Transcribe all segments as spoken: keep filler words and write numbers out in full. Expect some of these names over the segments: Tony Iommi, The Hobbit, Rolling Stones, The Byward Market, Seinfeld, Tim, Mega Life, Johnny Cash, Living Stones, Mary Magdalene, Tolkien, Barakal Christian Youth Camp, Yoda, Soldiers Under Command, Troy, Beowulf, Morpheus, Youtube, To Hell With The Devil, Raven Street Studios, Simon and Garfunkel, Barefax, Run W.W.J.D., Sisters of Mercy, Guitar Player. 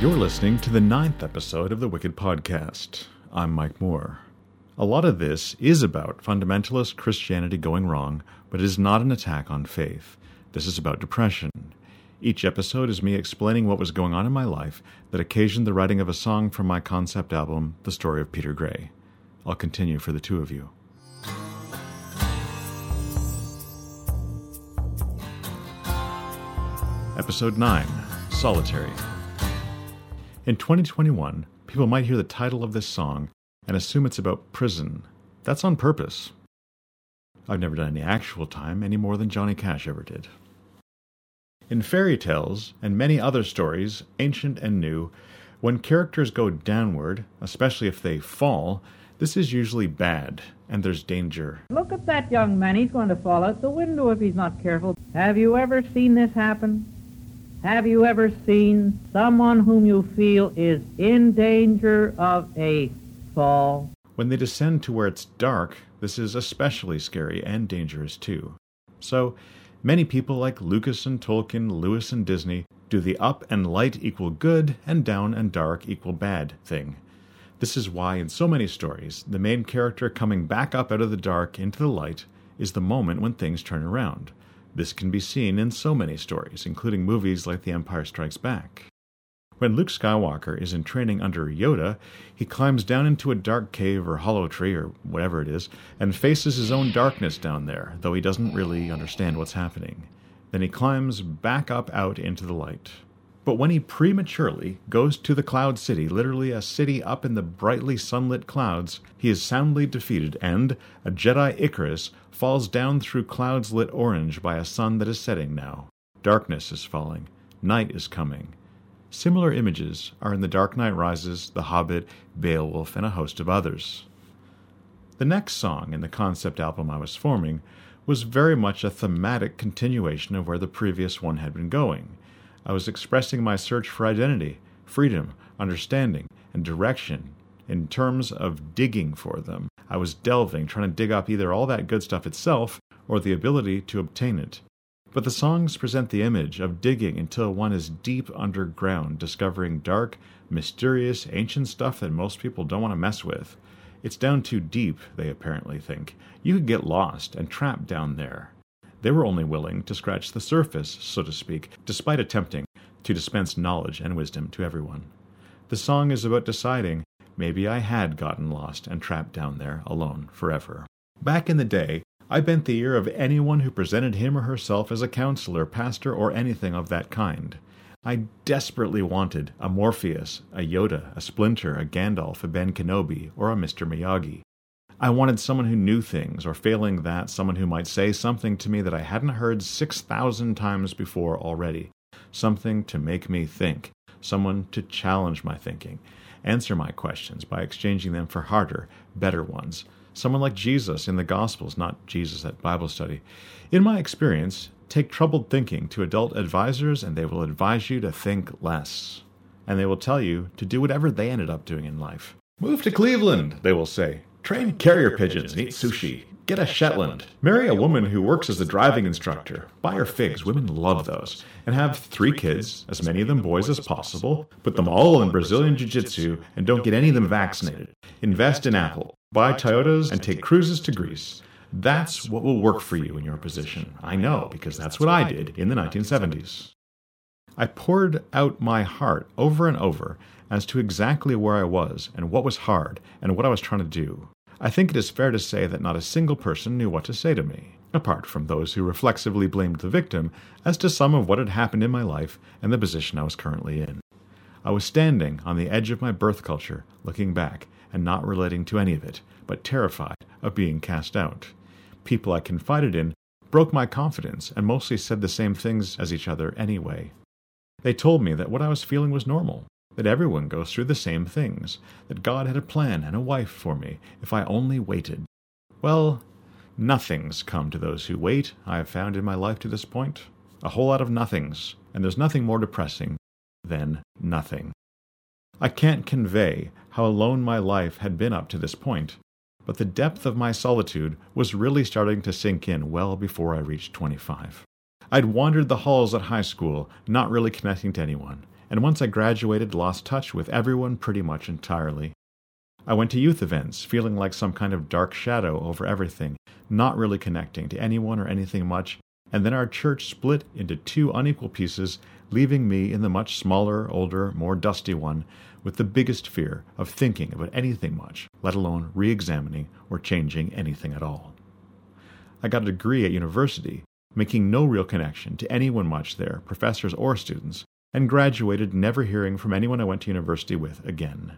You're listening to the ninth episode of The Wikkid Podcast. I'm Mike Moore. A lot of this is about fundamentalist Christianity going wrong, but it is not an attack on faith. This is about depression. Each episode is me explaining what was going on in my life that occasioned the writing of a song from my concept album, The Story of Peter Gray. I'll continue for the two of you. Episode nine, Solitary. In twenty twenty-one, people might hear the title of this song and assume it's about prison. That's on purpose. I've never done any actual time any more than Johnny Cash ever did. In fairy tales and many other stories, ancient and new, when characters go downward, especially if they fall, this is usually bad, and there's danger. Look at that young man. He's going to fall out the window if he's not careful. Have you ever seen this happen? Have you ever seen someone whom you feel is in danger of a fall? When they descend to where it's dark, this is especially scary and dangerous too. So, many people like Lucas and Tolkien, Lewis and Disney do the up and light equal good and down and dark equal bad thing. This is why in so many stories, the main character coming back up out of the dark into the light is the moment when things turn around. This can be seen in so many stories, including movies like The Empire Strikes Back. When Luke Skywalker is in training under Yoda, he climbs down into a dark cave or hollow tree or whatever it is, and faces his own darkness down there, though he doesn't really understand what's happening. Then he climbs back up out into the light. But when he prematurely goes to the Cloud City, literally a city up in the brightly sunlit clouds, he is soundly defeated and, a Jedi Icarus, falls down through clouds lit orange by a sun that is setting now. Darkness is falling. Night is coming. Similar images are in The Dark Knight Rises, The Hobbit, Beowulf, and a host of others. The next song in the concept album I was forming was very much a thematic continuation of where the previous one had been going. I was expressing my search for identity, freedom, understanding, and direction in terms of digging for them. I was delving, trying to dig up either all that good stuff itself or the ability to obtain it. But the songs present the image of digging until one is deep underground, discovering dark, mysterious, ancient stuff that most people don't want to mess with. It's down too deep, they apparently think. You could get lost and trapped down there. They were only willing to scratch the surface, so to speak, despite attempting to dispense knowledge and wisdom to everyone. The song is about deciding, maybe I had gotten lost and trapped down there alone forever. Back in the day, I bent the ear of anyone who presented him or herself as a counselor, pastor, or anything of that kind. I desperately wanted a Morpheus, a Yoda, a Splinter, a Gandalf, a Ben Kenobi, or a Mister Miyagi. I wanted someone who knew things, or failing that, someone who might say something to me that I hadn't heard six thousand times before already. Something to make me think. Someone to challenge my thinking. Answer my questions by exchanging them for harder, better ones. Someone like Jesus in the Gospels, not Jesus at Bible study. In my experience, take troubled thinking to adult advisors and they will advise you to think less. And they will tell you to do whatever they ended up doing in life. Move to Cleveland, they will say. Train carrier pigeons and eat sushi. Get a Shetland. Marry a woman who works as a driving instructor. Buy her figs. Women love those. And have three kids, as many of them boys as possible. Put them all in Brazilian jiu-jitsu and don't get any of them vaccinated. Invest in Apple. Buy Toyotas and take cruises to Greece. That's what will work for you in your position. I know, because that's what I did in the nineteen seventies. I poured out my heart over and over as to exactly where I was and what was hard and what I was trying to do. I think it is fair to say that not a single person knew what to say to me, apart from those who reflexively blamed the victim as to some of what had happened in my life and the position I was currently in. I was standing on the edge of my birth culture, looking back and not relating to any of it, but terrified of being cast out. People I confided in broke my confidence and mostly said the same things as each other anyway. They told me that what I was feeling was normal, that everyone goes through the same things, that God had a plan and a wife for me, if I only waited. Well, nothings come to those who wait, I have found in my life to this point. A whole lot of nothings, and there's nothing more depressing than nothing. I can't convey how alone my life had been up to this point, but the depth of my solitude was really starting to sink in well before I reached twenty-five. I'd wandered the halls at high school, not really connecting to anyone, and once I graduated, lost touch with everyone pretty much entirely. I went to youth events, feeling like some kind of dark shadow over everything, not really connecting to anyone or anything much, and then our church split into two unequal pieces, leaving me in the much smaller, older, more dusty one, with the biggest fear of thinking about anything much, let alone re-examining or changing anything at all. I got a degree at university, making no real connection to anyone much there, professors or students, and graduated never hearing from anyone I went to university with again.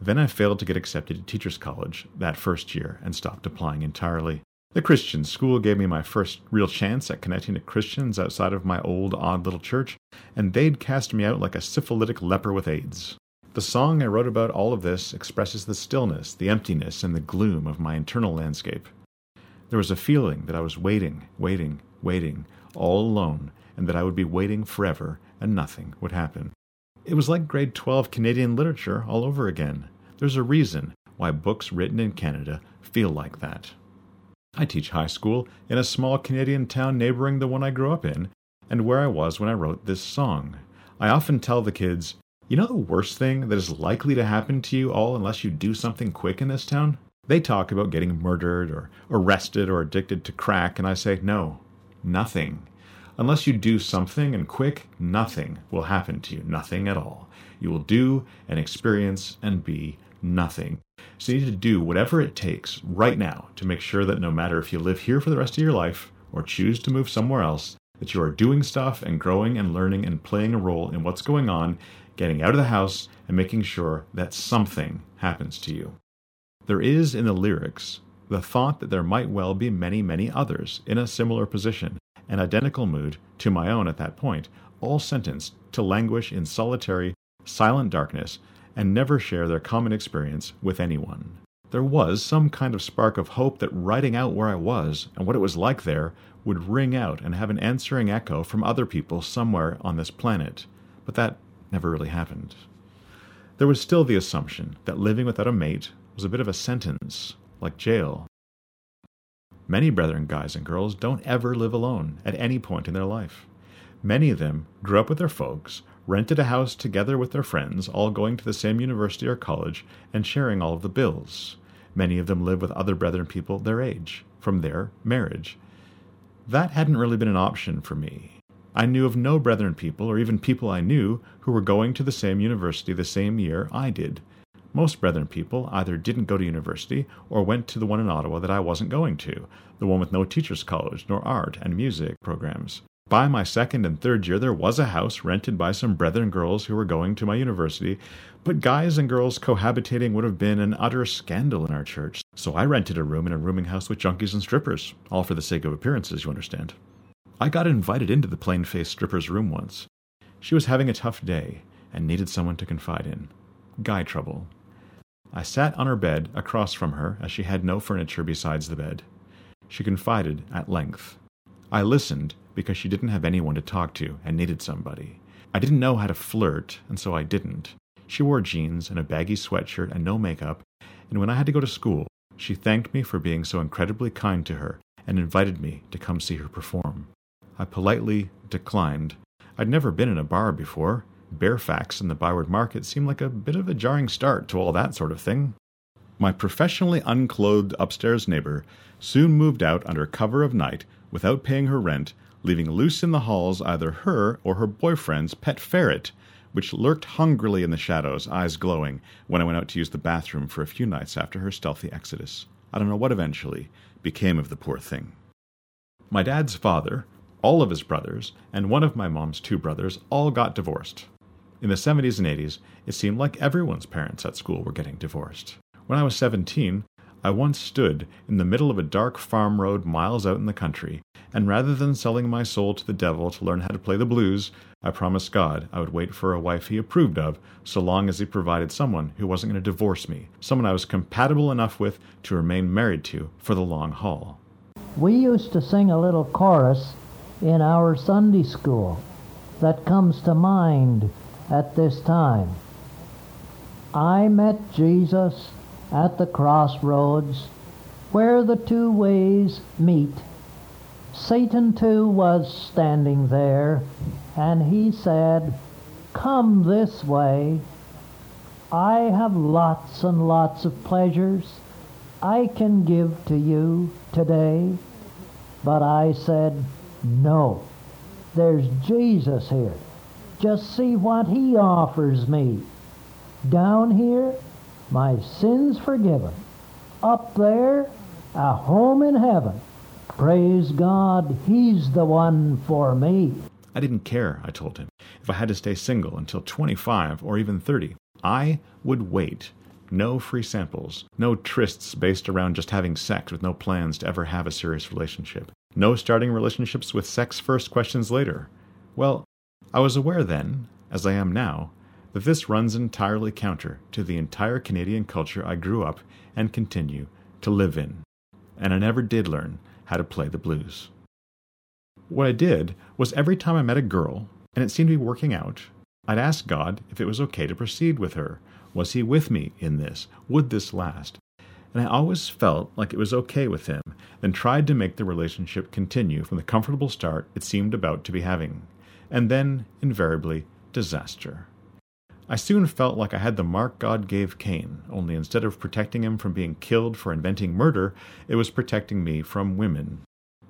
Then I failed to get accepted to teachers' college that first year and stopped applying entirely. The Christian school gave me my first real chance at connecting to Christians outside of my old, odd little church, and they'd cast me out like a syphilitic leper with AIDS. The song I wrote about all of this expresses the stillness, the emptiness, and the gloom of my internal landscape. There was a feeling that I was waiting, waiting, waiting, all alone, and that I would be waiting forever, and nothing would happen. It was like grade twelve Canadian literature all over again. There's a reason why books written in Canada feel like that. I teach high school in a small Canadian town neighboring the one I grew up in, and where I was when I wrote this song. I often tell the kids, you know the worst thing that is likely to happen to you all unless you do something quick in this town? They talk about getting murdered or arrested or addicted to crack, and I say, no, nothing. Unless you do something and quick, nothing will happen to you, nothing at all. You will do and experience and be nothing. So you need to do whatever it takes right now to make sure that no matter if you live here for the rest of your life or choose to move somewhere else, that you are doing stuff and growing and learning and playing a role in what's going on, getting out of the house and making sure that something happens to you. There is in the lyrics the thought that there might well be many, many others in a similar position, an identical mood to my own at that point, all sentenced to languish in solitary, silent darkness and never share their common experience with anyone. There was some kind of spark of hope that writing out where I was and what it was like there would ring out and have an answering echo from other people somewhere on this planet, but that never really happened. There was still the assumption that living without a mate was a bit of a sentence, like jail. Many brethren, guys and girls, don't ever live alone at any point in their life. Many of them grew up with their folks, rented a house together with their friends, all going to the same university or college, and sharing all of the bills. Many of them live with other brethren people their age, from their marriage. That hadn't really been an option for me. I knew of no brethren people, or even people I knew, who were going to the same university the same year I did. Most brethren people either didn't go to university, or went to the one in Ottawa that I wasn't going to, the one with no teachers' college, nor art and music programs. By my second and third year, there was a house rented by some brethren girls who were going to my university, but guys and girls cohabitating would have been an utter scandal in our church, so I rented a room in a rooming house with junkies and strippers, all for the sake of appearances, you understand. I got invited into the plain-faced stripper's room once. She was having a tough day and needed someone to confide in. Guy trouble. I sat on her bed across from her, as she had no furniture besides the bed. She confided at length. I listened, because she didn't have anyone to talk to and needed somebody. I didn't know how to flirt, and so I didn't. She wore jeans and a baggy sweatshirt and no makeup, and when I had to go to school, she thanked me for being so incredibly kind to her and invited me to come see her perform. I politely declined. I'd never been in a bar before. Barefax and the Byward Market seemed like a bit of a jarring start to all that sort of thing. My professionally unclothed upstairs neighbor soon moved out under cover of night without paying her rent, leaving loose in the halls either her or her boyfriend's pet ferret, which lurked hungrily in the shadows, eyes glowing, when I went out to use the bathroom for a few nights after her stealthy exodus. I don't know what eventually became of the poor thing. My dad's father, all of his brothers, and one of my mom's two brothers all got divorced. In the seventies and eighties, it seemed like everyone's parents at school were getting divorced. When I was seventeen, I once stood in the middle of a dark farm road miles out in the country, and rather than selling my soul to the devil to learn how to play the blues, I promised God I would wait for a wife he approved of, so long as he provided someone who wasn't going to divorce me, someone I was compatible enough with to remain married to for the long haul. We used to sing a little chorus in our Sunday school that comes to mind at this time. I met Jesus at the crossroads where the two ways meet. Satan too was standing there, and he said, come this way, I have lots and lots of pleasures I can give to you today. But I said, no, there's Jesus here. Just see what he offers me. Down here, my sins forgiven. Up there, a home in heaven. Praise God, he's the one for me. I didn't care, I told him. If I had to stay single until twenty-five or even thirty, I would wait. No free samples. No trysts based around just having sex with no plans to ever have a serious relationship. No starting relationships with sex first questions later. Well, I was aware then, as I am now, that this runs entirely counter to the entire Canadian culture I grew up and continue to live in. And I never did learn how to play the blues. What I did was every time I met a girl, and it seemed to be working out, I'd ask God if it was okay to proceed with her. Was he with me in this? Would this last? And I always felt like it was okay with him, then tried to make the relationship continue from the comfortable start it seemed about to be having. And then, invariably, disaster. I soon felt like I had the mark God gave Cain, only instead of protecting him from being killed for inventing murder, it was protecting me from women.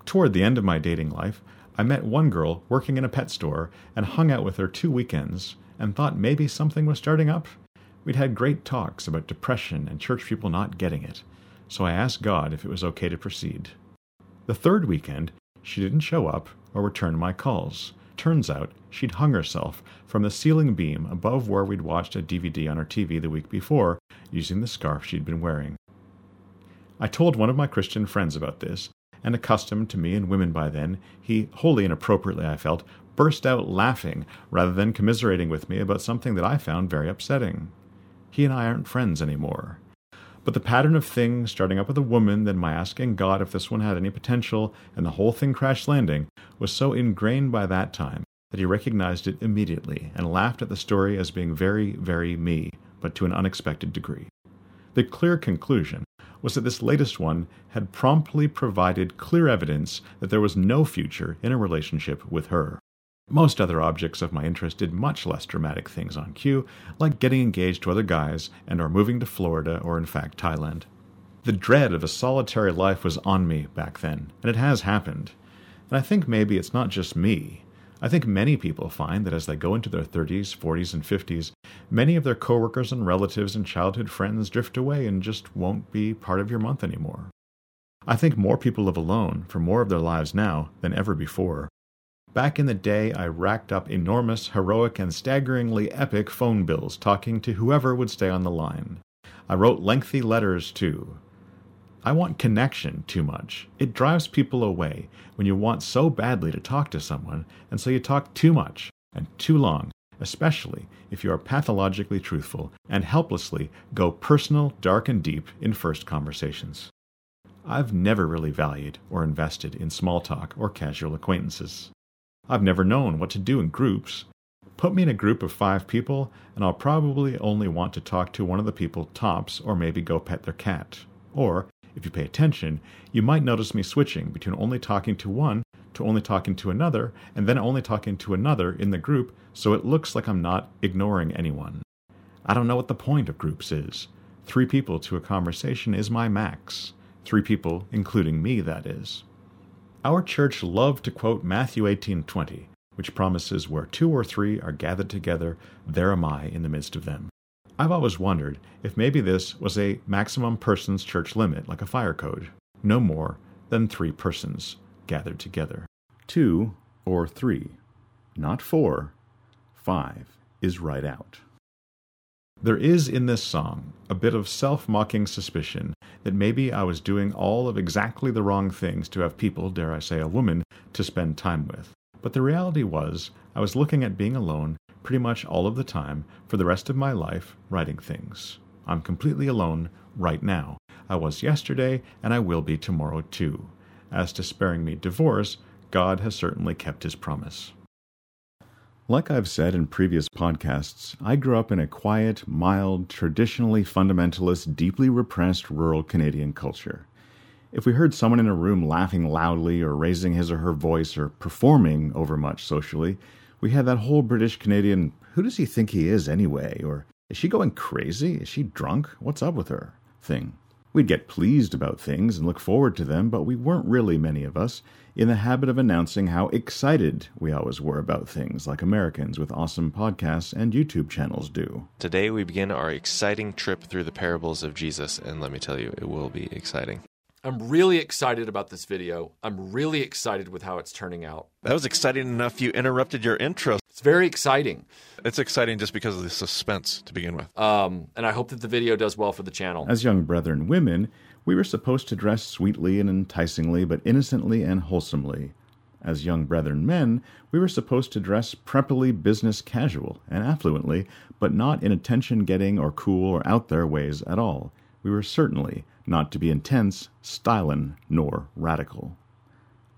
Toward the end of my dating life, I met one girl working in a pet store and hung out with her two weekends and thought maybe something was starting up. We'd had great talks about depression and church people not getting it, so I asked God if it was okay to proceed. The third weekend, she didn't show up or return my calls. Turns out she'd hung herself from the ceiling beam above where we'd watched a D V D on her T V the week before, using the scarf she'd been wearing. I told one of my Christian friends about this, and accustomed to me and women by then, he, wholly inappropriately I felt, burst out laughing rather than commiserating with me about something that I found very upsetting. He and I aren't friends anymore. But the pattern of things, starting up with a woman, then my asking God if this one had any potential, and the whole thing crash landing, was so ingrained by that time that he recognized it immediately and laughed at the story as being very, very me, but to an unexpected degree. The clear conclusion was that this latest one had promptly provided clear evidence that there was no future in a relationship with her. Most other objects of my interest did much less dramatic things on cue, like getting engaged to other guys and or moving to Florida or, in fact, Thailand. The dread of a solitary life was on me back then, and it has happened. And I think maybe it's not just me. I think many people find that as they go into their thirties, forties, and fifties, many of their coworkers and relatives and childhood friends drift away and just won't be part of your month anymore. I think more people live alone for more of their lives now than ever before. Back in the day, I racked up enormous, heroic, and staggeringly epic phone bills talking to whoever would stay on the line. I wrote lengthy letters, too. I want connection too much. It drives people away when you want so badly to talk to someone, and so you talk too much and too long, especially if you are pathologically truthful and helplessly go personal, dark, and deep in first conversations. I've never really valued or invested in small talk or casual acquaintances. I've never known what to do in groups. Put me in a group of five people, and I'll probably only want to talk to one of the people tops or maybe go pet their cat. Or, if you pay attention, you might notice me switching between only talking to one to only talking to another, and then only talking to another in the group, so it looks like I'm not ignoring anyone. I don't know what the point of groups is. Three people to a conversation is my max. Three people, including me, that is. Our church loved to quote Matthew eighteen twenty, which promises where two or three are gathered together, there am I in the midst of them. I've always wondered if maybe this was a maximum persons church limit, like a fire code. No more than three persons gathered together. Two or three, not four, five is right out. There is in this song a bit of self-mocking suspicion that maybe I was doing all of exactly the wrong things to have people, dare I say a woman, to spend time with. But the reality was I was looking at being alone pretty much all of the time for the rest of my life writing things. I'm completely alone right now. I was yesterday, and I will be tomorrow too. As to sparing me divorce, God has certainly kept his promise. Like I've said in previous podcasts, I grew up in a quiet, mild, traditionally fundamentalist, deeply repressed rural Canadian culture. If we heard someone in a room laughing loudly or raising his or her voice or performing overmuch socially, we had that whole British Canadian, who does he think he is anyway? Or is she going crazy? Is she drunk? What's up with her? Thing. We'd get pleased about things and look forward to them, but we weren't really, many of us, in the habit of announcing how excited we always were about things, like Americans with awesome podcasts and YouTube channels do. Today we begin our exciting trip through the parables of Jesus, and let me tell you, it will be exciting. I'm really excited about this video. I'm really excited with how it's turning out. That was exciting enough you interrupted your intro. It's very exciting. It's exciting just because of the suspense to begin with. Um, and I hope that the video does well for the channel. As young brethren women, we were supposed to dress sweetly and enticingly, but innocently and wholesomely. As young brethren men, we were supposed to dress preppily business casual and affluently, but not in attention-getting or cool or out-there ways at all. We were certainly not to be intense, stylin', nor radical.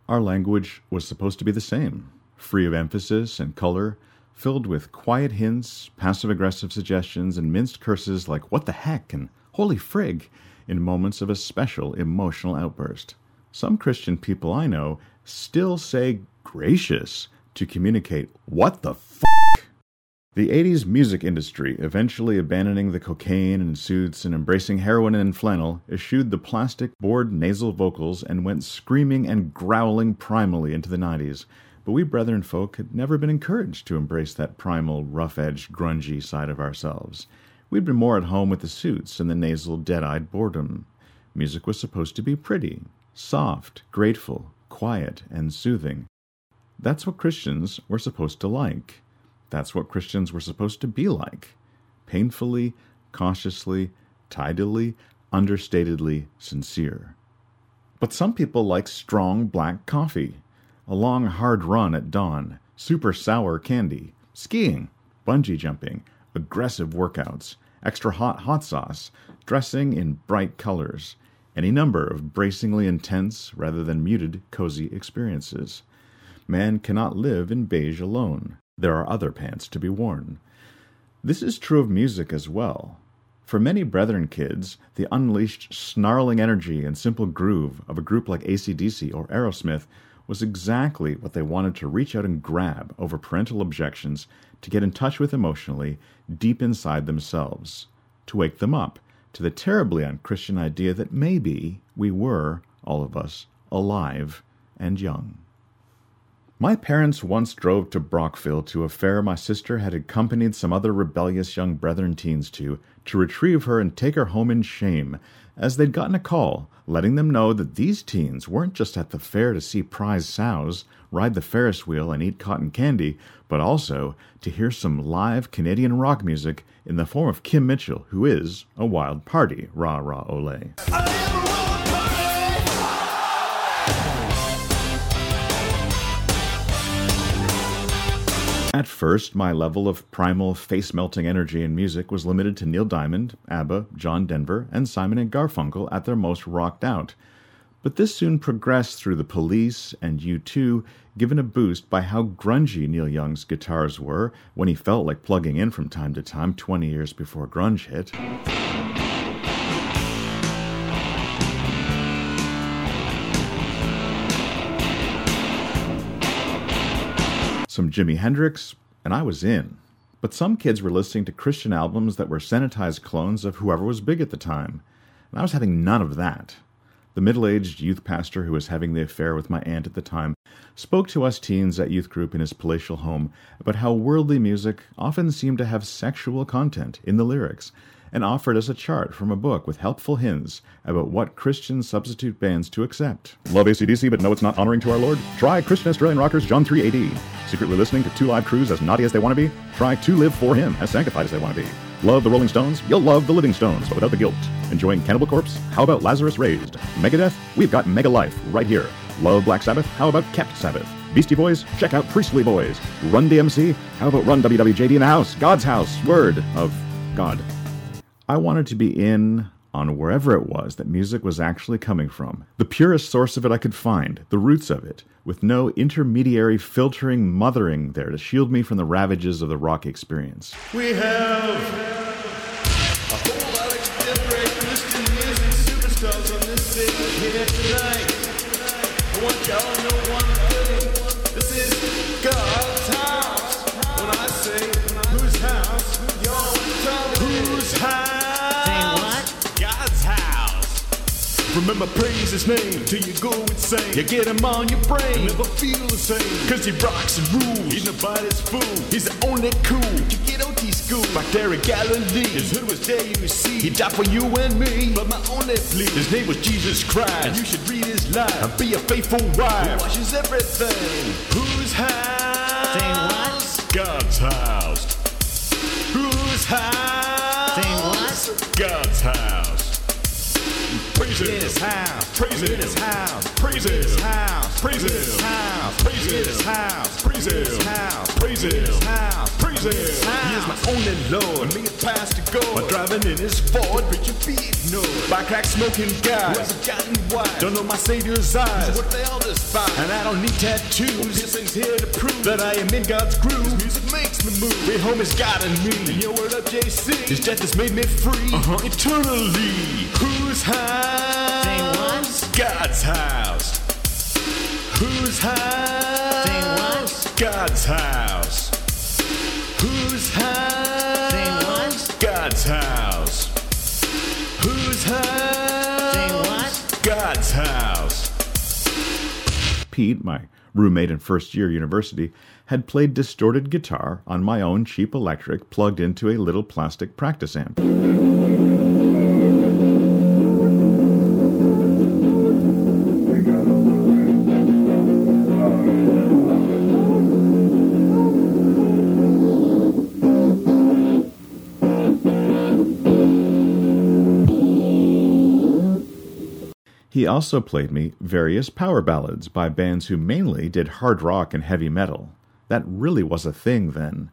Our language was supposed to be the same. Free of emphasis and color, filled with quiet hints, passive-aggressive suggestions, and minced curses like "what the heck" and "holy frig" in moments of a special emotional outburst. Some Christian people I know still say "gracious" to communicate "what the fuck." The eighties music industry, eventually abandoning the cocaine and suits and embracing heroin and flannel, eschewed the plastic, bored nasal vocals and went screaming and growling primally into the nineties. But we brethren folk had never been encouraged to embrace that primal, rough-edged, grungy side of ourselves. We'd been more at home with the suits and the nasal, dead-eyed boredom. Music was supposed to be pretty, soft, grateful, quiet, and soothing. That's what Christians were supposed to like. That's what Christians were supposed to be like. Painfully, cautiously, tidily, understatedly sincere. But some people like strong black coffee. A long hard run at dawn, super sour candy, skiing, bungee jumping, aggressive workouts, extra hot hot sauce, dressing in bright colors, any number of bracingly intense rather than muted cozy experiences. Man cannot live in beige alone. There are other pants to be worn. This is true of music as well. For many brethren kids, the unleashed snarling energy and simple groove of a group like A C D C or Aerosmith was exactly what they wanted to reach out and grab over parental objections to get in touch with emotionally, deep inside themselves, to wake them up to the terribly unchristian idea that maybe we were, all of us, alive and young. My parents once drove to Brockville to a fair my sister had accompanied some other rebellious young brethren teens to, to retrieve her and take her home in shame, as they'd gotten a call letting them know that these teens weren't just at the fair to see prize sows, ride the Ferris wheel, and eat cotton candy, but also to hear some live Canadian rock music in the form of Kim Mitchell, who is a wild party, rah rah ole. At first, my level of primal, face-melting energy in music was limited to Neil Diamond, ABBA, John Denver, and Simon and Garfunkel at their most rocked out. But this soon progressed through The Police and U two, given a boost by how grungy Neil Young's guitars were when he felt like plugging in from time to time twenty years before grunge hit. Some Jimi Hendrix, and I was in. But some kids were listening to Christian albums that were sanitized clones of whoever was big at the time, and I was having none of that. The middle-aged youth pastor who was having the affair with my aunt at the time spoke to us teens at youth group in his palatial home about how worldly music often seemed to have sexual content in the lyrics, and offered us a chart from a book with helpful hints about what Christian substitute bands to accept. Love A C D C, but no, it's not honoring to our Lord? Try Christian Australian rockers John three A D Secretly listening to Two Live Crews as naughty as they want to be? Try Two Live for Him as sanctified as they want to be. Love the Rolling Stones? You'll love the Living Stones, but without the guilt. Enjoying Cannibal Corpse? How about Lazarus Raised? Megadeth? We've got Mega Life right here. Love Black Sabbath? How about Kept Sabbath? Beastie Boys? Check out Priestley Boys. Run D M C? How about Run W W J D in the House? God's House. Word of God. I wanted to be in on wherever it was that music was actually coming from, the purest source of it I could find, the roots of it, with no intermediary filtering mothering there to shield me from the ravages of the rock experience. We have a whole lot of different Christian music superstars on this stage here tonight. I want y'all to know one thing. This is God's house. Remember, praise his name till you go insane. You get him on your brain, you never feel the same. Cause he rocks and rules, he's nobody's fool. He's the only cool, you get O T school. Back there in Galilee, his hood was there you see. He died for you and me, but my only plea, his name was Jesus Christ, and you should read his life, and be a faithful wife, who watches everything. Whose house? Say what? God's house. Whose house? Say what? God's house. Praise his house, praise his house, praise his house, praise his house, praise his house, praise his house, praise his house, praise his house. He is my only Lord, me a past to go. I'm driving in his Ford, but you be ignored by crack smoking guys who hasn't gotten wise. Don't know my Savior's eyes, what they all despise. And I don't need tattoos, well, piercings here to prove that I am in God's groove. His music makes me move, way home is God and me. And your word up, J C, his death has made me free, uh-huh, eternally. Whose house? God's house. Whose house? God's house. Whose house? God's house. Whose house? God's house. Pete, my roommate in first year university, had played distorted guitar on my own cheap electric plugged into a little plastic practice amp. He also played me various power ballads by bands who mainly did hard rock and heavy metal. That really was a thing then.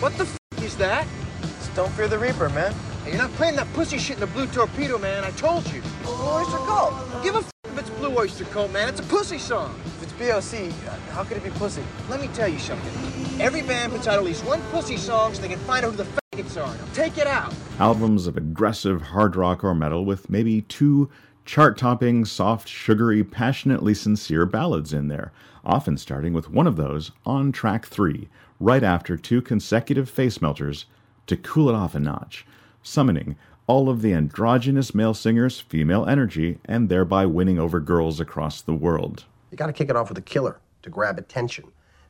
What the f*** is that? It's Don't Fear the Reaper, man. Hey, you're not playing that pussy shit in the Blue Torpedo, man. I told you. Blue Oyster Cult. Give a f*** if it's Blue Oyster Cult, man. It's a pussy song. If it's B O C, how could it be pussy? Let me tell you something. Every band puts out at least one pussy song so they can find out who the f*** it's on. Take it out. Albums of aggressive hard rock or metal with maybe two chart-topping, soft, sugary, passionately sincere ballads in there, often starting with one of those on track three, right after two consecutive face melters to cool it off a notch, summoning all of the androgynous male singer's female energy and thereby winning over girls across the world. You gotta kick it off with a killer to grab attention.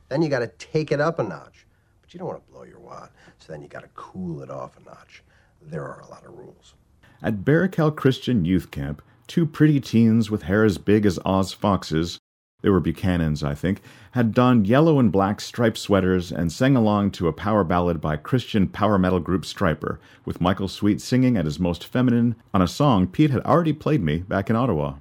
Then you gotta take it up a notch. You don't want to blow your wad, so then you got to cool it off a notch. There are a lot of rules. At Barakal Christian Youth Camp, two pretty teens with hair as big as Oz Fox's, they were Buchanans, I think, had donned yellow and black striped sweaters and sang along to a power ballad by Christian power metal group Stryper, with Michael Sweet singing at his most feminine on a song Pete had already played me back in Ottawa.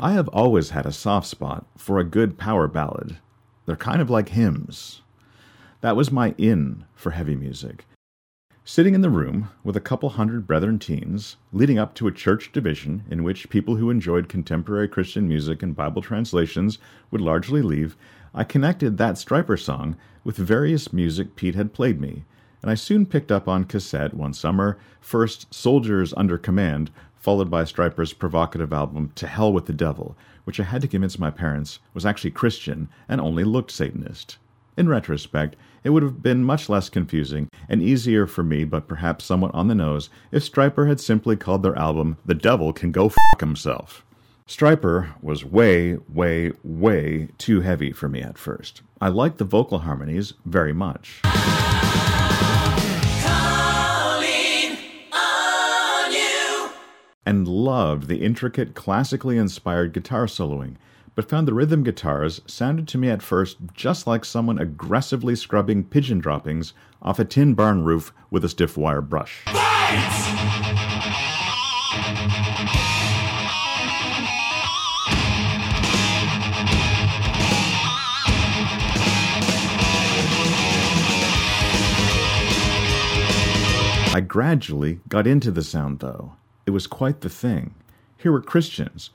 I have always had a soft spot for a good power ballad. They're kind of like hymns. That was my in for heavy music. Sitting in the room with a couple hundred brethren teens, leading up to a church division in which people who enjoyed contemporary Christian music and Bible translations would largely leave, I connected that Stryper song with various music Pete had played me, and I soon picked up on cassette one summer, first Soldiers Under Command, followed by Stryper's provocative album To Hell with the Devil, which I had to convince my parents was actually Christian and only looked Satanist. In retrospect, it would have been much less confusing and easier for me, but perhaps somewhat on the nose, if Stryper had simply called their album The Devil Can Go F*** Himself. Stryper was way, way, way too heavy for me at first. I liked the vocal harmonies very much. And loved the intricate, classically inspired guitar soloing, but found the rhythm guitars sounded to me at first just like someone aggressively scrubbing pigeon droppings off a tin barn roof with a stiff wire brush. I gradually got into the sound, though. It was quite the thing. Here were Christians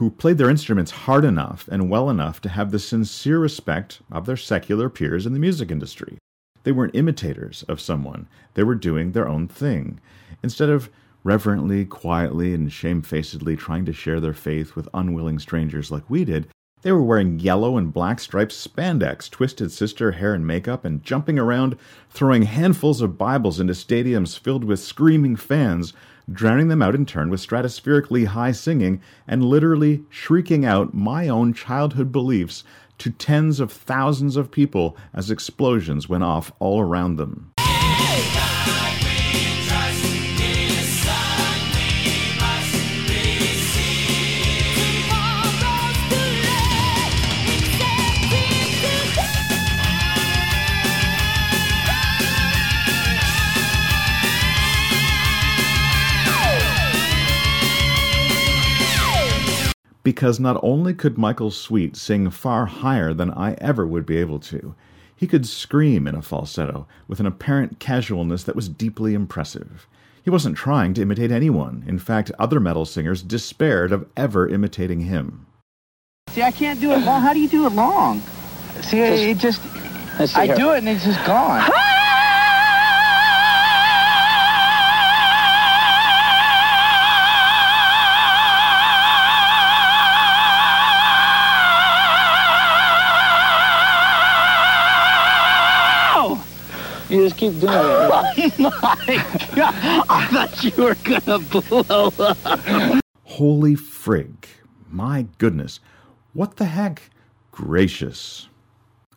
who played their instruments hard enough and well enough to have the sincere respect of their secular peers in the music industry. They weren't imitators of someone. They were doing their own thing. Instead of reverently, quietly, and shamefacedly trying to share their faith with unwilling strangers like we did, they were wearing yellow and black striped spandex, twisted sister hair and makeup, and jumping around, throwing handfuls of Bibles into stadiums filled with screaming fans, drowning them out in turn with stratospherically high singing, and literally shrieking out my own childhood beliefs to tens of thousands of people as explosions went off all around them. Because not only could Michael Sweet sing far higher than I ever would be able to, he could scream in a falsetto with an apparent casualness that was deeply impressive. He wasn't trying to imitate anyone. In fact, other metal singers despaired of ever imitating him. See, I can't do it long. How do you do it long? See, just, it just... I here. do it and it's just gone. You just keep doing it. Right? Oh my God! I thought you were gonna blow up. Holy frig. My goodness. What the heck? Gracious.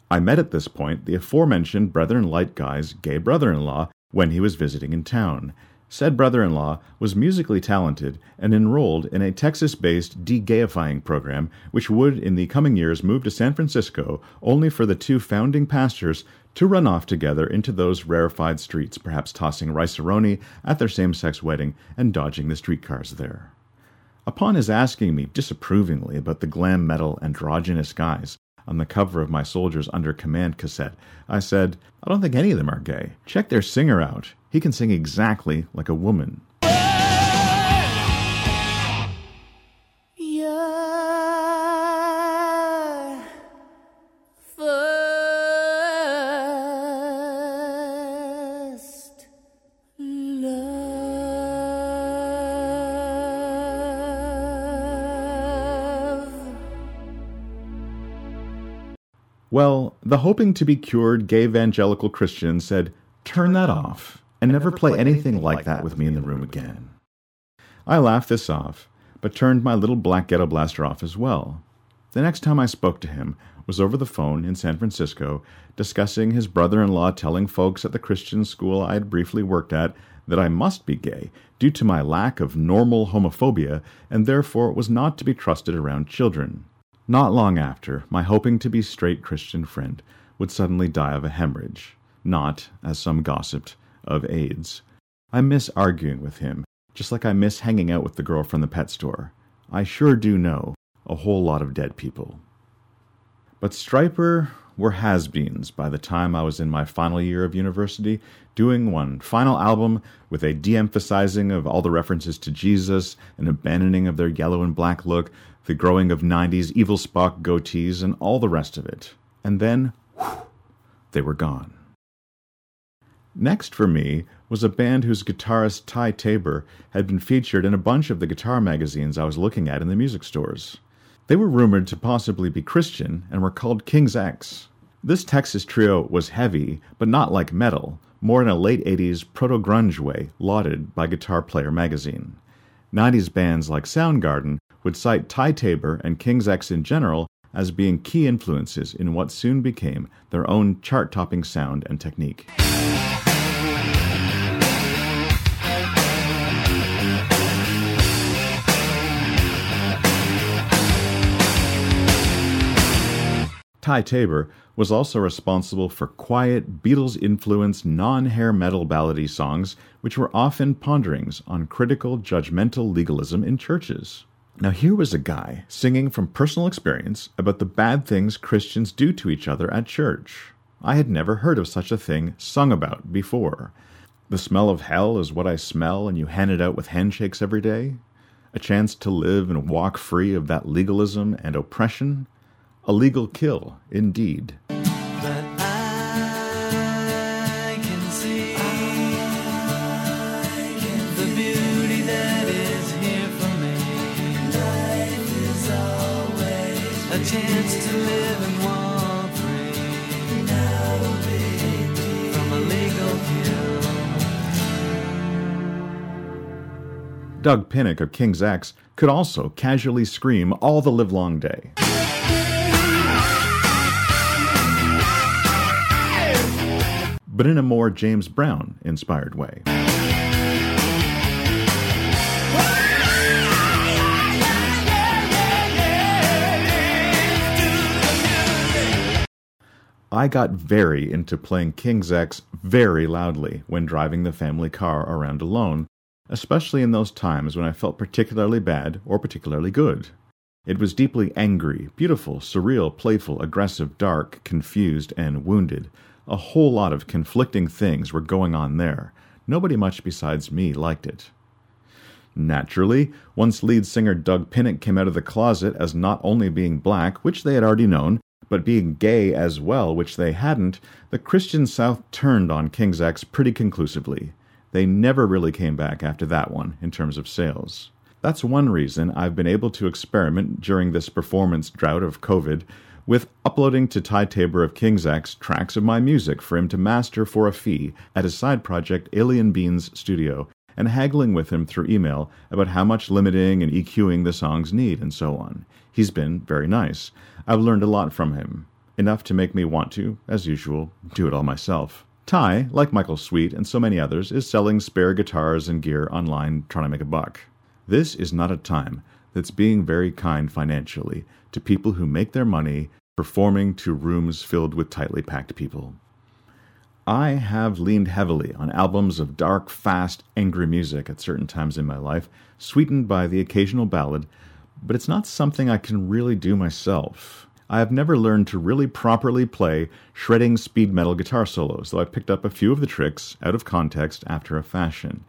I met at this point the aforementioned Brethren Light Guy's gay brother-in-law when he was visiting in town. Said brother-in-law was musically talented and enrolled in a Texas-based de-gayifying program, which would in the coming years move to San Francisco only for the two founding pastors to run off together into those rarefied streets, perhaps tossing rice-a-roni at their same-sex wedding and dodging the streetcars there. Upon his asking me disapprovingly about the glam metal androgynous guys on the cover of my Soldiers Under Command cassette, I said, I don't think any of them are gay. Check their singer out. He can sing exactly like a woman. Well, the hoping-to-be-cured gay evangelical Christian said, turn that off, and never play anything like that with me in the room again. I laughed this off, but turned my little black ghetto blaster off as well. The next time I spoke to him was over the phone in San Francisco, discussing his brother-in-law telling folks at the Christian school I had briefly worked at that I must be gay due to my lack of normal homophobia, and therefore was not to be trusted around children. Not long after, my hoping-to-be-straight Christian friend would suddenly die of a hemorrhage, not, as some gossiped, of AIDS. I miss arguing with him, just like I miss hanging out with the girl from the pet store. I sure do know a whole lot of dead people. But Stryper were has-beens by the time I was in my final year of university, doing one final album with a de-emphasizing of all the references to Jesus, an abandoning of their yellow and black look, the growing of nineties evil Spock goatees, and all the rest of it. And then, whew, they were gone. Next for me was a band whose guitarist Ty Tabor had been featured in a bunch of the guitar magazines I was looking at in the music stores. They were rumored to possibly be Christian and were called King's X. This Texas trio was heavy, but not like metal, more in a late eighties proto-grunge way, lauded by Guitar Player magazine. nineties bands like Soundgarden would cite Ty Tabor and King's X in general as being key influences in what soon became their own chart-topping sound and technique. Ty Tabor was also responsible for quiet, Beatles-influenced, non-hair metal ballady songs, which were often ponderings on critical, judgmental legalism in churches. Now here was a guy singing from personal experience about the bad things Christians do to each other at church. I had never heard of such a thing sung about before. The smell of hell is what I smell and you hand it out with handshakes every day. a chance to live and walk free of that legalism and oppression, a legal kill indeed. Doug Pinnick of King's X could also casually scream all the livelong day. But in a more James Brown-inspired way. I got very into playing King's X very loudly when driving the family car around alone, especially in those times when I felt particularly bad or particularly good. It was deeply angry, beautiful, surreal, playful, aggressive, dark, confused, and wounded. A whole lot of conflicting things were going on there. Nobody much besides me liked it. Naturally, once lead singer Doug Pinnick came out of the closet as not only being black, which they had already known, but being gay as well, which they hadn't, the Christian South turned on King's X pretty conclusively. They never really came back after that one in terms of sales. That's one reason I've been able to experiment during this performance drought of COVID with uploading to Ty Tabor of King's X tracks of my music for him to master for a fee at his side project Alien Beans Studio, and haggling with him through email about how much limiting and EQing the songs need and so on. He's been very nice. I've learned a lot from him, enough to make me want to, as usual, do it all myself. Ty, like Michael Sweet and so many others, is selling spare guitars and gear online trying to make a buck. This is not a time that's being very kind financially to people who make their money performing to rooms filled with tightly packed people. I have leaned heavily on albums of dark, fast, angry music at certain times in my life, sweetened by the occasional ballad, but it's not something I can really do myself. I have never learned to really properly play shredding speed metal guitar solos, though I picked up a few of the tricks out of context after a fashion.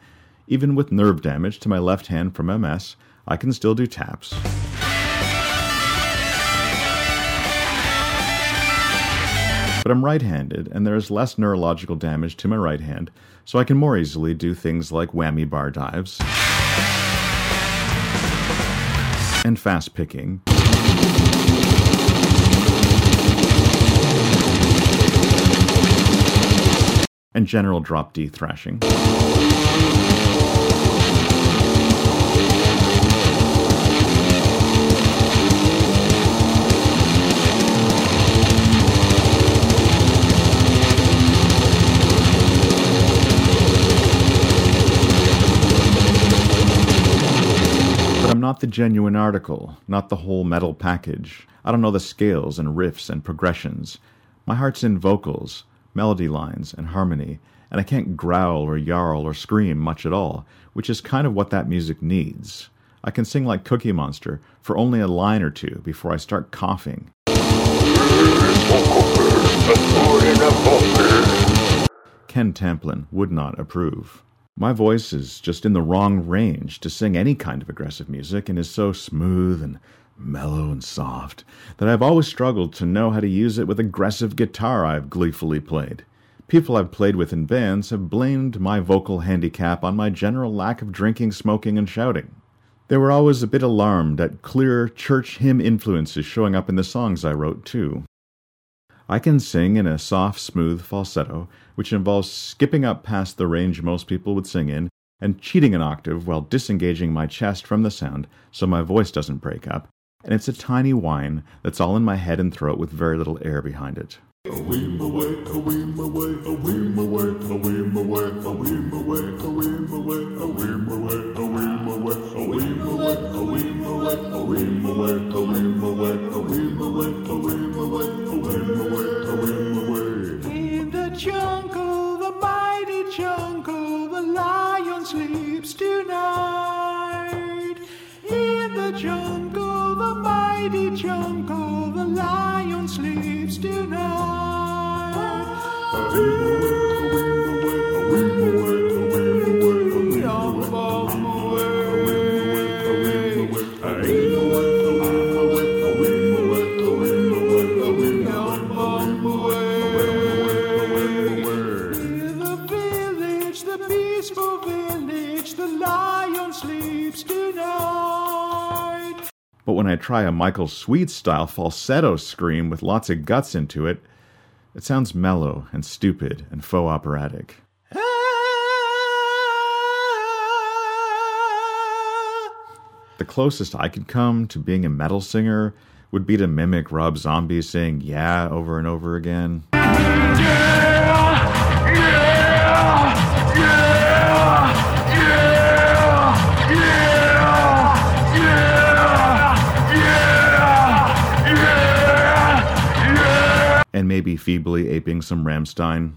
Even with nerve damage to my left hand from M S, I can still do taps. But I'm right-handed, and there is less neurological damage to my right hand, so I can more easily do things like whammy bar dives and fast picking. And general drop D thrashing. But I'm not the genuine article, not the whole metal package. I don't know the scales and riffs and progressions. My heart's in vocals, melody lines, and harmony, and I can't growl or yarl or scream much at all, which is kind of what that music needs. I can sing like Cookie Monster for only a line or two before I start coughing. Ken Tamplin would not approve. My voice is just in the wrong range to sing any kind of aggressive music and is so smooth and mellow and soft, that I've always struggled to know how to use it with aggressive guitar I've gleefully played. People I've played with in bands have blamed my vocal handicap on my general lack of drinking, smoking, and shouting. They were always a bit alarmed at clear church hymn influences showing up in the songs I wrote, too. I can sing in a soft, smooth falsetto, which involves skipping up past the range most people would sing in, and cheating an octave while disengaging my chest from the sound so my voice doesn't break up. And it's a tiny whine that's all in my head and throat with very little air behind it. In the jungle, the mighty jungle, the lion sleeps tonight. In the jungle, mighty jungle, the lion sleeps tonight. Ooh, I'm far away. sleeps tonight. But when I try a Michael Sweet-style falsetto scream with lots of guts into it, it sounds mellow and stupid and faux operatic. The closest I could come to being a metal singer would be to mimic Rob Zombie saying yeah over and over again. Yeah, yeah, yeah, yeah, yeah, yeah, yeah, yeah. And maybe feebly aping some Rammstein.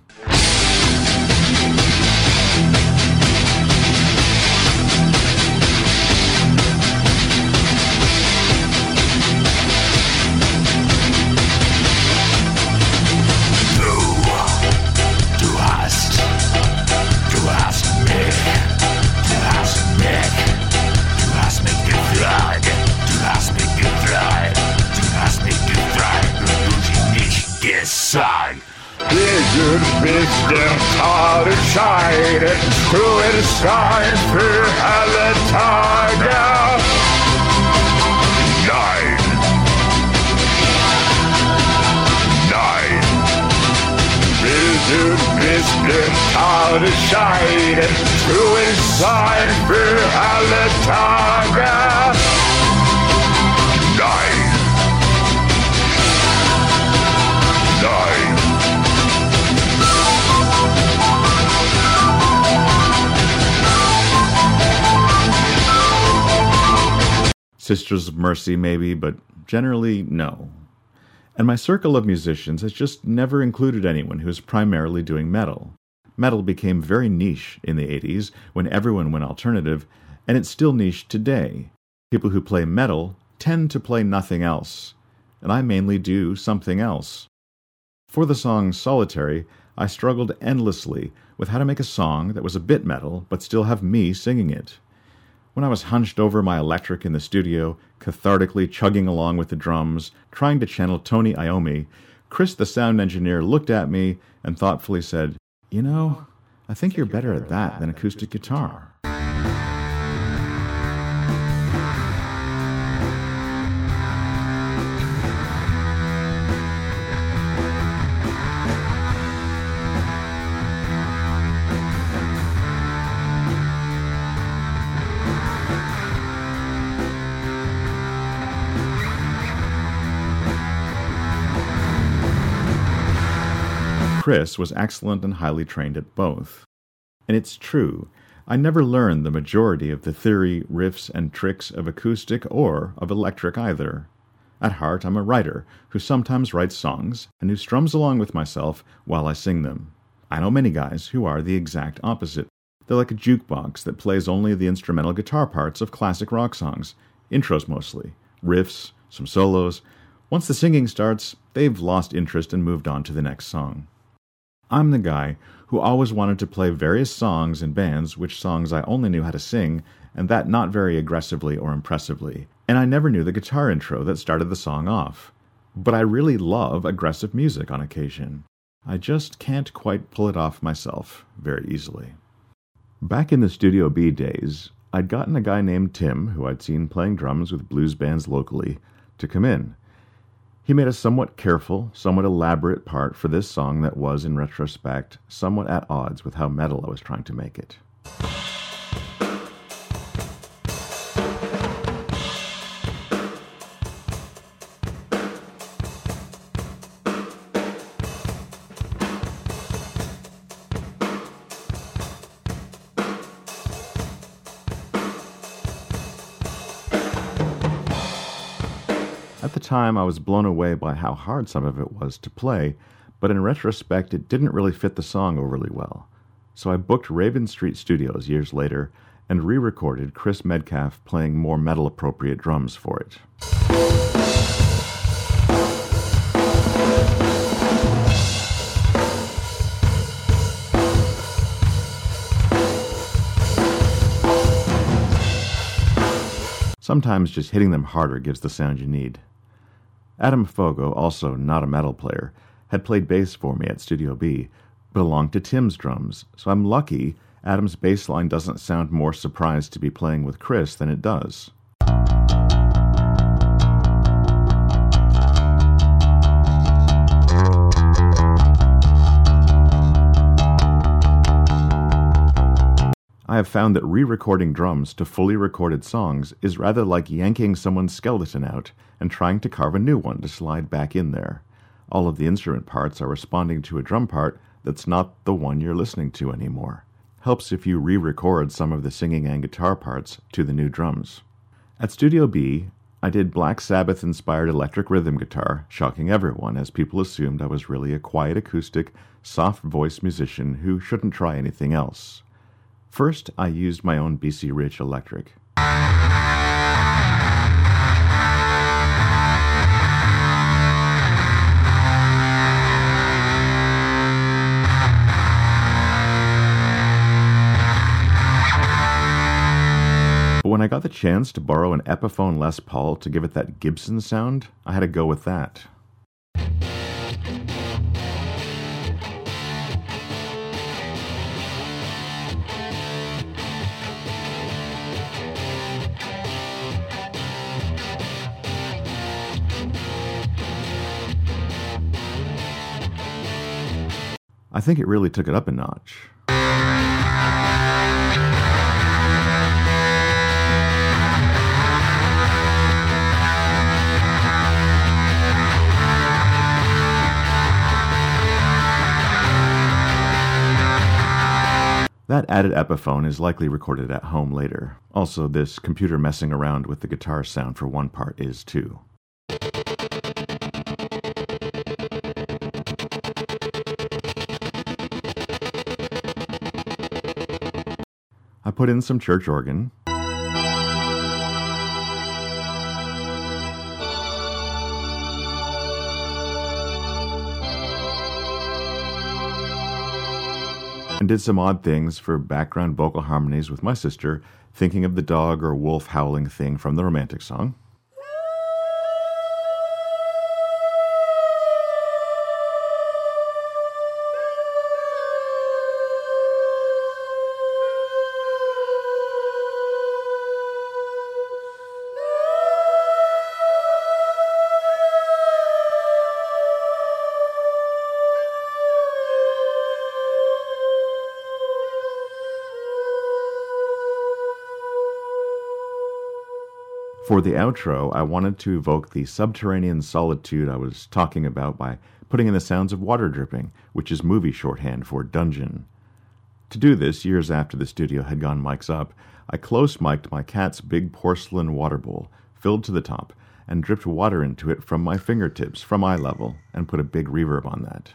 Sisters of Mercy, maybe, but generally, no. And my circle of musicians has just never included anyone who's primarily doing metal. Metal became very niche in the eighties, when everyone went alternative, and it's still niche today. People who play metal tend to play nothing else, and I mainly do something else. For the song Solitary, I struggled endlessly with how to make a song that was a bit metal, but still have me singing it. When I was hunched over my electric in the studio, cathartically chugging along with the drums, trying to channel Tony Iommi, Chris the sound engineer looked at me and thoughtfully said, "You know, I think you're better at that than acoustic guitar." Chris was excellent and highly trained at both. And it's true, I never learned the majority of the theory, riffs, and tricks of acoustic or of electric either. At heart, I'm a writer who sometimes writes songs and who strums along with myself while I sing them. I know many guys who are the exact opposite. They're like a jukebox that plays only the instrumental guitar parts of classic rock songs, intros mostly, riffs, some solos. Once the singing starts, they've lost interest and moved on to the next song. I'm the guy who always wanted to play various songs in bands, which songs I only knew how to sing, and that not very aggressively or impressively. And I never knew the guitar intro that started the song off. But I really love aggressive music on occasion. I just can't quite pull it off myself very easily. Back in the Studio B days, I'd gotten a guy named Tim, who I'd seen playing drums with blues bands locally, to come in. He made a somewhat careful, somewhat elaborate part for this song that was, in retrospect, somewhat at odds with how metal I was trying to make it. Time I was blown away by how hard some of it was to play, but in retrospect it didn't really fit the song overly well. So I booked Raven Street Studios years later and re-recorded Chris Metcalf playing more metal-appropriate drums for it. Sometimes just hitting them harder gives the sound you need. Adam Fogo, also not a metal player, had played bass for me at Studio B, belonged to Tim's drums, so I'm lucky Adam's bass line doesn't sound more surprised to be playing with Chris than it does. I have found that re-recording drums to fully recorded songs is rather like yanking someone's skeleton out and trying to carve a new one to slide back in there. All of the instrument parts are responding to a drum part that's not the one you're listening to anymore. Helps if you re-record some of the singing and guitar parts to the new drums. At Studio B, I did Black Sabbath-inspired electric rhythm guitar, shocking everyone as people assumed I was really a quiet acoustic, soft-voiced musician who shouldn't try anything else. First, I used my own B C Rich electric. But when I got the chance to borrow an Epiphone Les Paul to give it that Gibson sound, I had to go with that. I think it really took it up a notch. That added Epiphone is likely recorded at home later. Also, this computer messing around with the guitar sound for one part is too. I put in some church organ. And did some odd things for background vocal harmonies with my sister, thinking of the dog or wolf howling thing from the romantic song. For the outro, I wanted to evoke the subterranean solitude I was talking about by putting in the sounds of water dripping, which is movie shorthand for dungeon. To do this, years after the studio had gone mics up, I close-mic'd my cat's big porcelain water bowl, filled to the top, and dripped water into it from my fingertips, from eye level, and put a big reverb on that.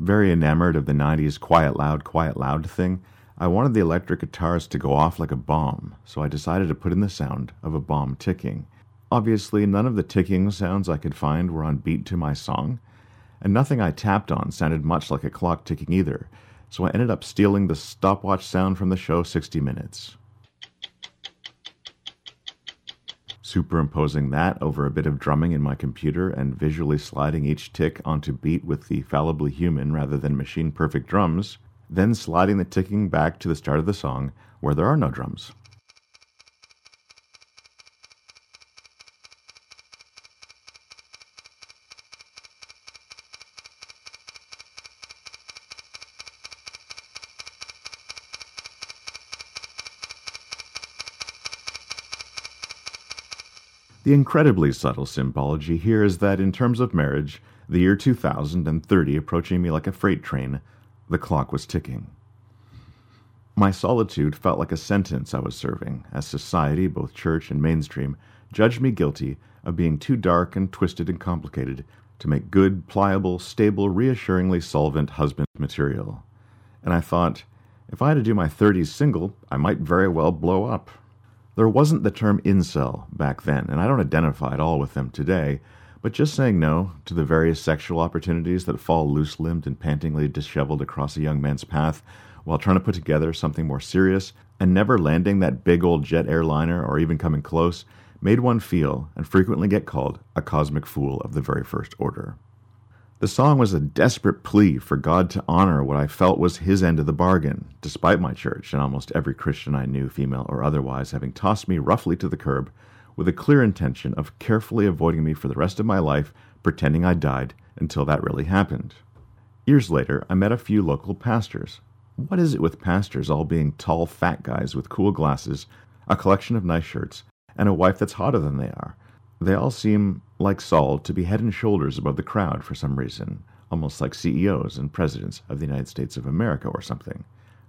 Very enamored of the nineties quiet loud, quiet loud thing, I wanted the electric guitars to go off like a bomb, so I decided to put in the sound of a bomb ticking. Obviously, none of the ticking sounds I could find were on beat to my song, and nothing I tapped on sounded much like a clock ticking either, so I ended up stealing the stopwatch sound from the show sixty minutes. Superimposing that over a bit of drumming in my computer and visually sliding each tick onto beat with the fallibly human rather than machine-perfect drums, then sliding the ticking back to the start of the song where there are no drums. The incredibly subtle symbology here is that in terms of marriage, the year two thousand thirty approaching me like a freight train, the clock was ticking. My solitude felt like a sentence I was serving, as society, both church and mainstream, judged me guilty of being too dark and twisted and complicated to make good, pliable, stable, reassuringly solvent husband material. And I thought, if I had to do my thirties single, I might very well blow up. There wasn't the term incel back then, and I don't identify at all with them today, but just saying no to the various sexual opportunities that fall loose-limbed and pantingly disheveled across a young man's path while trying to put together something more serious and never landing that big old jet airliner or even coming close made one feel and frequently get called a cosmic fool of the very first order. The song was a desperate plea for God to honor what I felt was his end of the bargain, despite my church and almost every Christian I knew, female or otherwise, having tossed me roughly to the curb with a clear intention of carefully avoiding me for the rest of my life, pretending I died until that really happened. Years later, I met a few local pastors. What is it with pastors all being tall, fat guys with cool glasses, a collection of nice shirts, and a wife that's hotter than they are? They all seem, like Saul, to be head and shoulders above the crowd for some reason, almost like C E Os and presidents of the United States of America or something,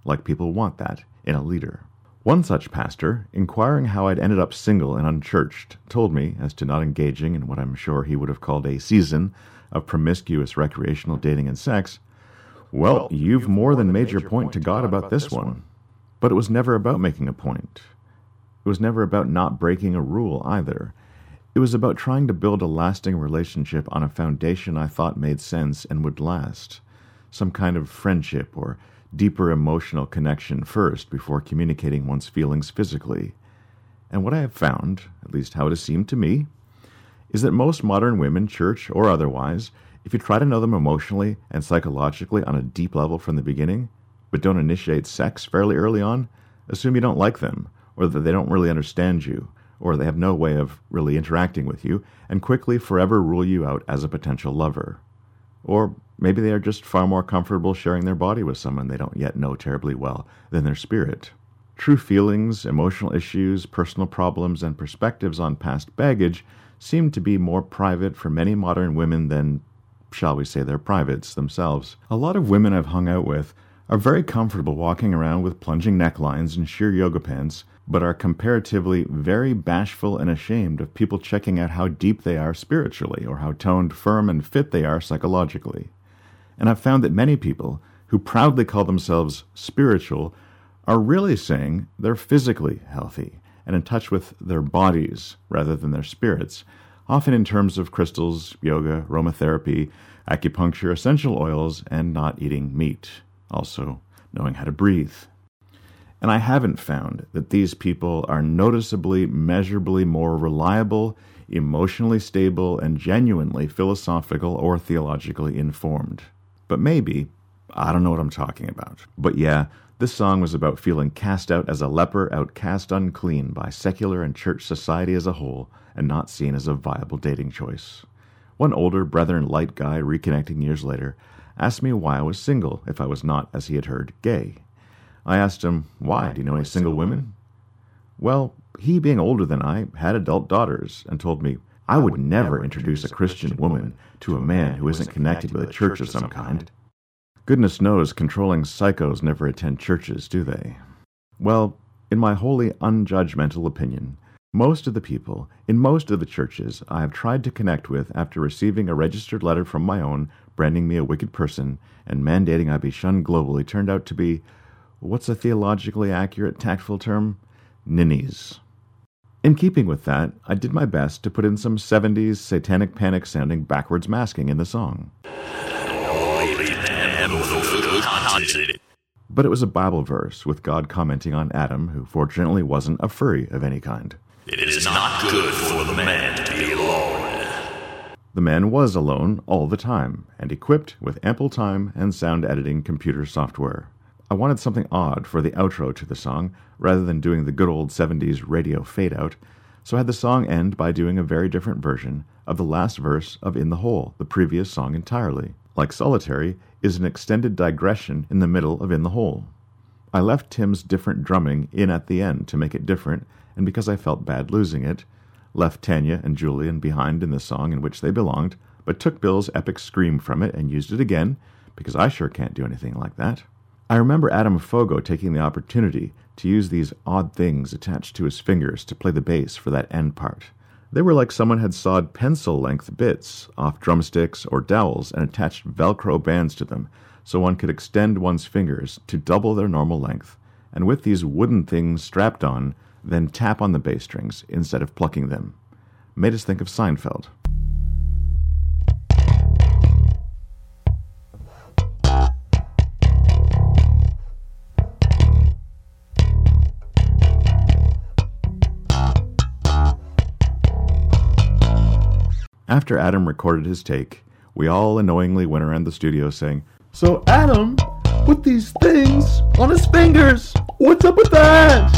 like people want that in a leader. One such pastor, inquiring how I'd ended up single and unchurched, told me, as to not engaging in what I'm sure he would have called a season of promiscuous recreational dating and sex, well, well you've, you've more than made your point, point to God about, about this one. one. But it was never about making a point. It was never about not breaking a rule either. It was about trying to build a lasting relationship on a foundation I thought made sense and would last. Some kind of friendship or deeper emotional connection first before communicating one's feelings physically. And what I have found, at least how it has seemed to me, is that most modern women, church or otherwise, if you try to know them emotionally and psychologically on a deep level from the beginning, but don't initiate sex fairly early on, assume you don't like them, or that they don't really understand you, or they have no way of really interacting with you, and quickly forever rule you out as a potential lover. Or maybe they are just far more comfortable sharing their body with someone they don't yet know terribly well than their spirit. True feelings, emotional issues, personal problems, and perspectives on past baggage seem to be more private for many modern women than, shall we say, their privates themselves. A lot of women I've hung out with are very comfortable walking around with plunging necklines and sheer yoga pants, but are comparatively very bashful and ashamed of people checking out how deep they are spiritually or how toned, firm, and fit they are psychologically. And I've found that many people who proudly call themselves spiritual are really saying they're physically healthy and in touch with their bodies rather than their spirits, often in terms of crystals, yoga, aromatherapy, acupuncture, essential oils, and not eating meat. Also, knowing how to breathe. And I haven't found that these people are noticeably, measurably more reliable, emotionally stable, and genuinely philosophical or theologically informed. But maybe, I don't know what I'm talking about. But yeah, this song was about feeling cast out as a leper, outcast unclean by secular and church society as a whole, and not seen as a viable dating choice. One older Brethren Light guy reconnecting years later asked me why I was single if I was not, as he had heard, gay. I asked him, why? Do you know any single women? Well, he, being older than I, had adult daughters, and told me, I would never introduce a Christian woman to a man who isn't connected with a church of some kind. Goodness knows controlling psychos never attend churches, do they? Well, in my wholly unjudgmental opinion, most of the people in most of the churches I have tried to connect with after receiving a registered letter from my own branding me a wicked person and mandating I be shunned globally turned out to be, what's a theologically accurate, tactful term? Ninnies. In keeping with that, I did my best to put in some seventies satanic panic sounding backwards masking in the song. But it was a Bible verse with God commenting on Adam, who fortunately wasn't a furry of any kind. It is not good for the man to be alone. The man was alone all the time, and equipped with ample time and sound editing computer software. I wanted something odd for the outro to the song, rather than doing the good old seventies radio fade-out, so I had the song end by doing a very different version of the last verse of In the Hole, the previous song entirely. Like Solitary, is an extended digression in the middle of In the Hole. I left Tim's different drumming in at the end to make it different, and because I felt bad losing it, left Tanya and Julian behind in the song in which they belonged, but took Bill's epic scream from it and used it again, because I sure can't do anything like that. I remember Adam Fogo taking the opportunity to use these odd things attached to his fingers to play the bass for that end part. They were like someone had sawed pencil-length bits off drumsticks or dowels and attached Velcro bands to them so one could extend one's fingers to double their normal length, and with these wooden things strapped on, then tap on the bass strings instead of plucking them. Made us think of Seinfeld. After Adam recorded his take, we all annoyingly went around the studio saying, "So Adam put these things on his fingers. What's up with that?"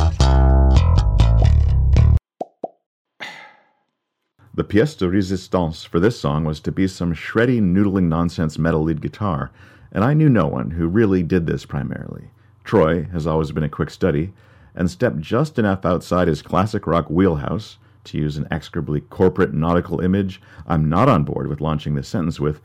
The pièce de résistance for this song was to be some shreddy, noodling nonsense metal lead guitar, and I knew no one who really did this primarily. Troy has always been a quick study, and stepped just enough outside his classic rock wheelhouse. To use an execrably corporate nautical image I'm not on board with launching this sentence with,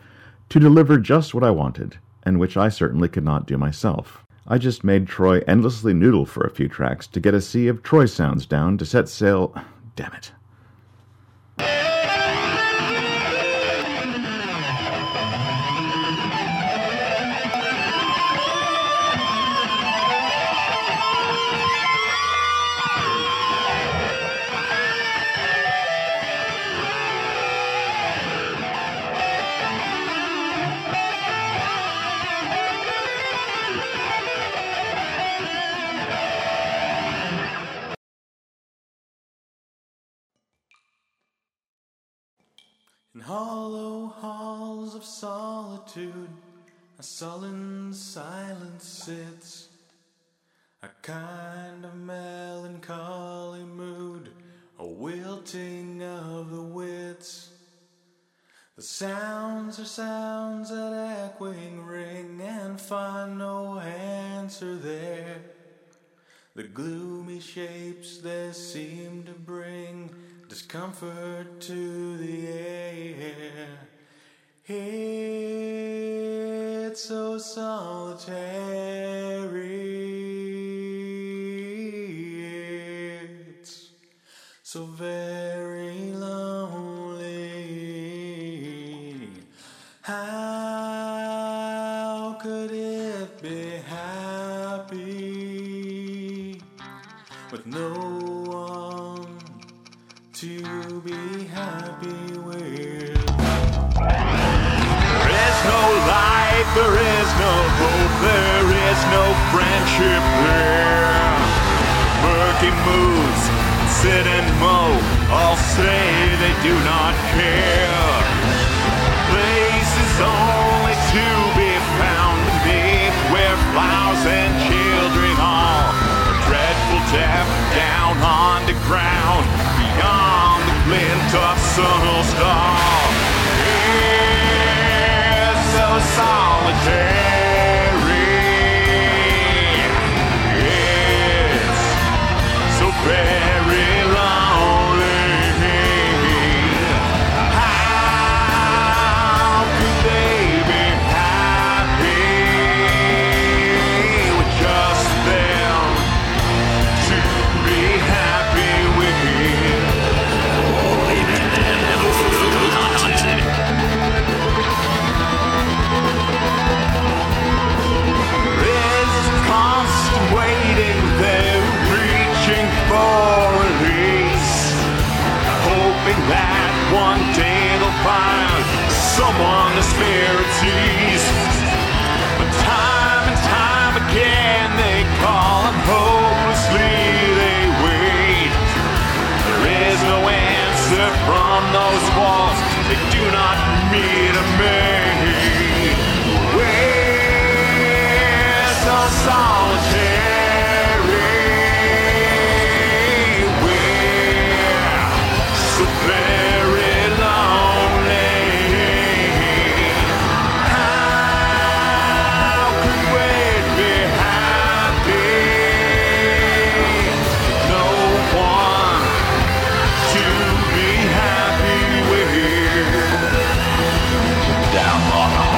to deliver just what I wanted, and which I certainly could not do myself. I just made Troy endlessly noodle for a few tracks to get a sea of Troy sounds down to set sail... Damn it. In hollow halls of solitude, a sullen silence sits, a kind of melancholy mood, a wilting of the wits. The sounds are sounds that echoing ring and find no answer there. The gloomy shapes they seem to bring discomfort to the air. It's so solitary. It's so very lonely. How could it be happy with no to be happy with? There is no life, there is no hope, there is no friendship there. Murky moods, sit and mow, all say they do not care. Place is only to be found beneath where flowers and children all. A dreadful death down on the ground. On the glint of sun star, it's so solitary. It's so very lonely. How could they be happy with just them to be happy with? That one day they'll find someone the spirit sees. But time and time again they call and hopelessly they wait. There is no answer from those walls. They do not meet a mate. We're so solitary. Down on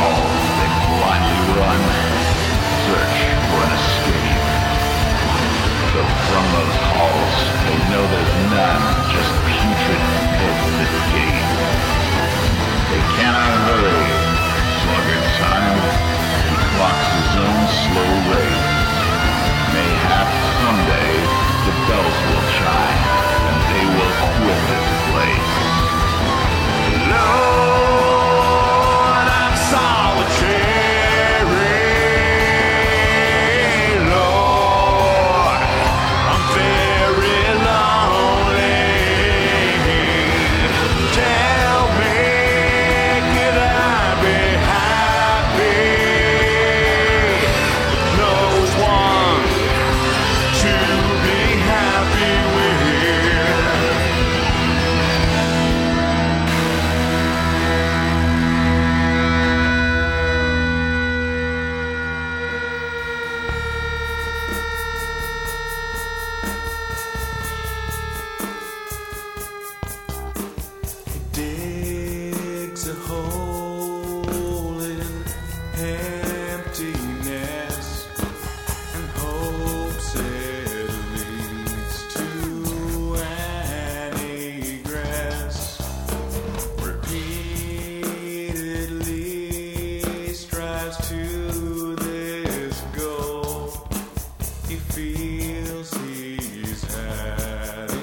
feels he's had.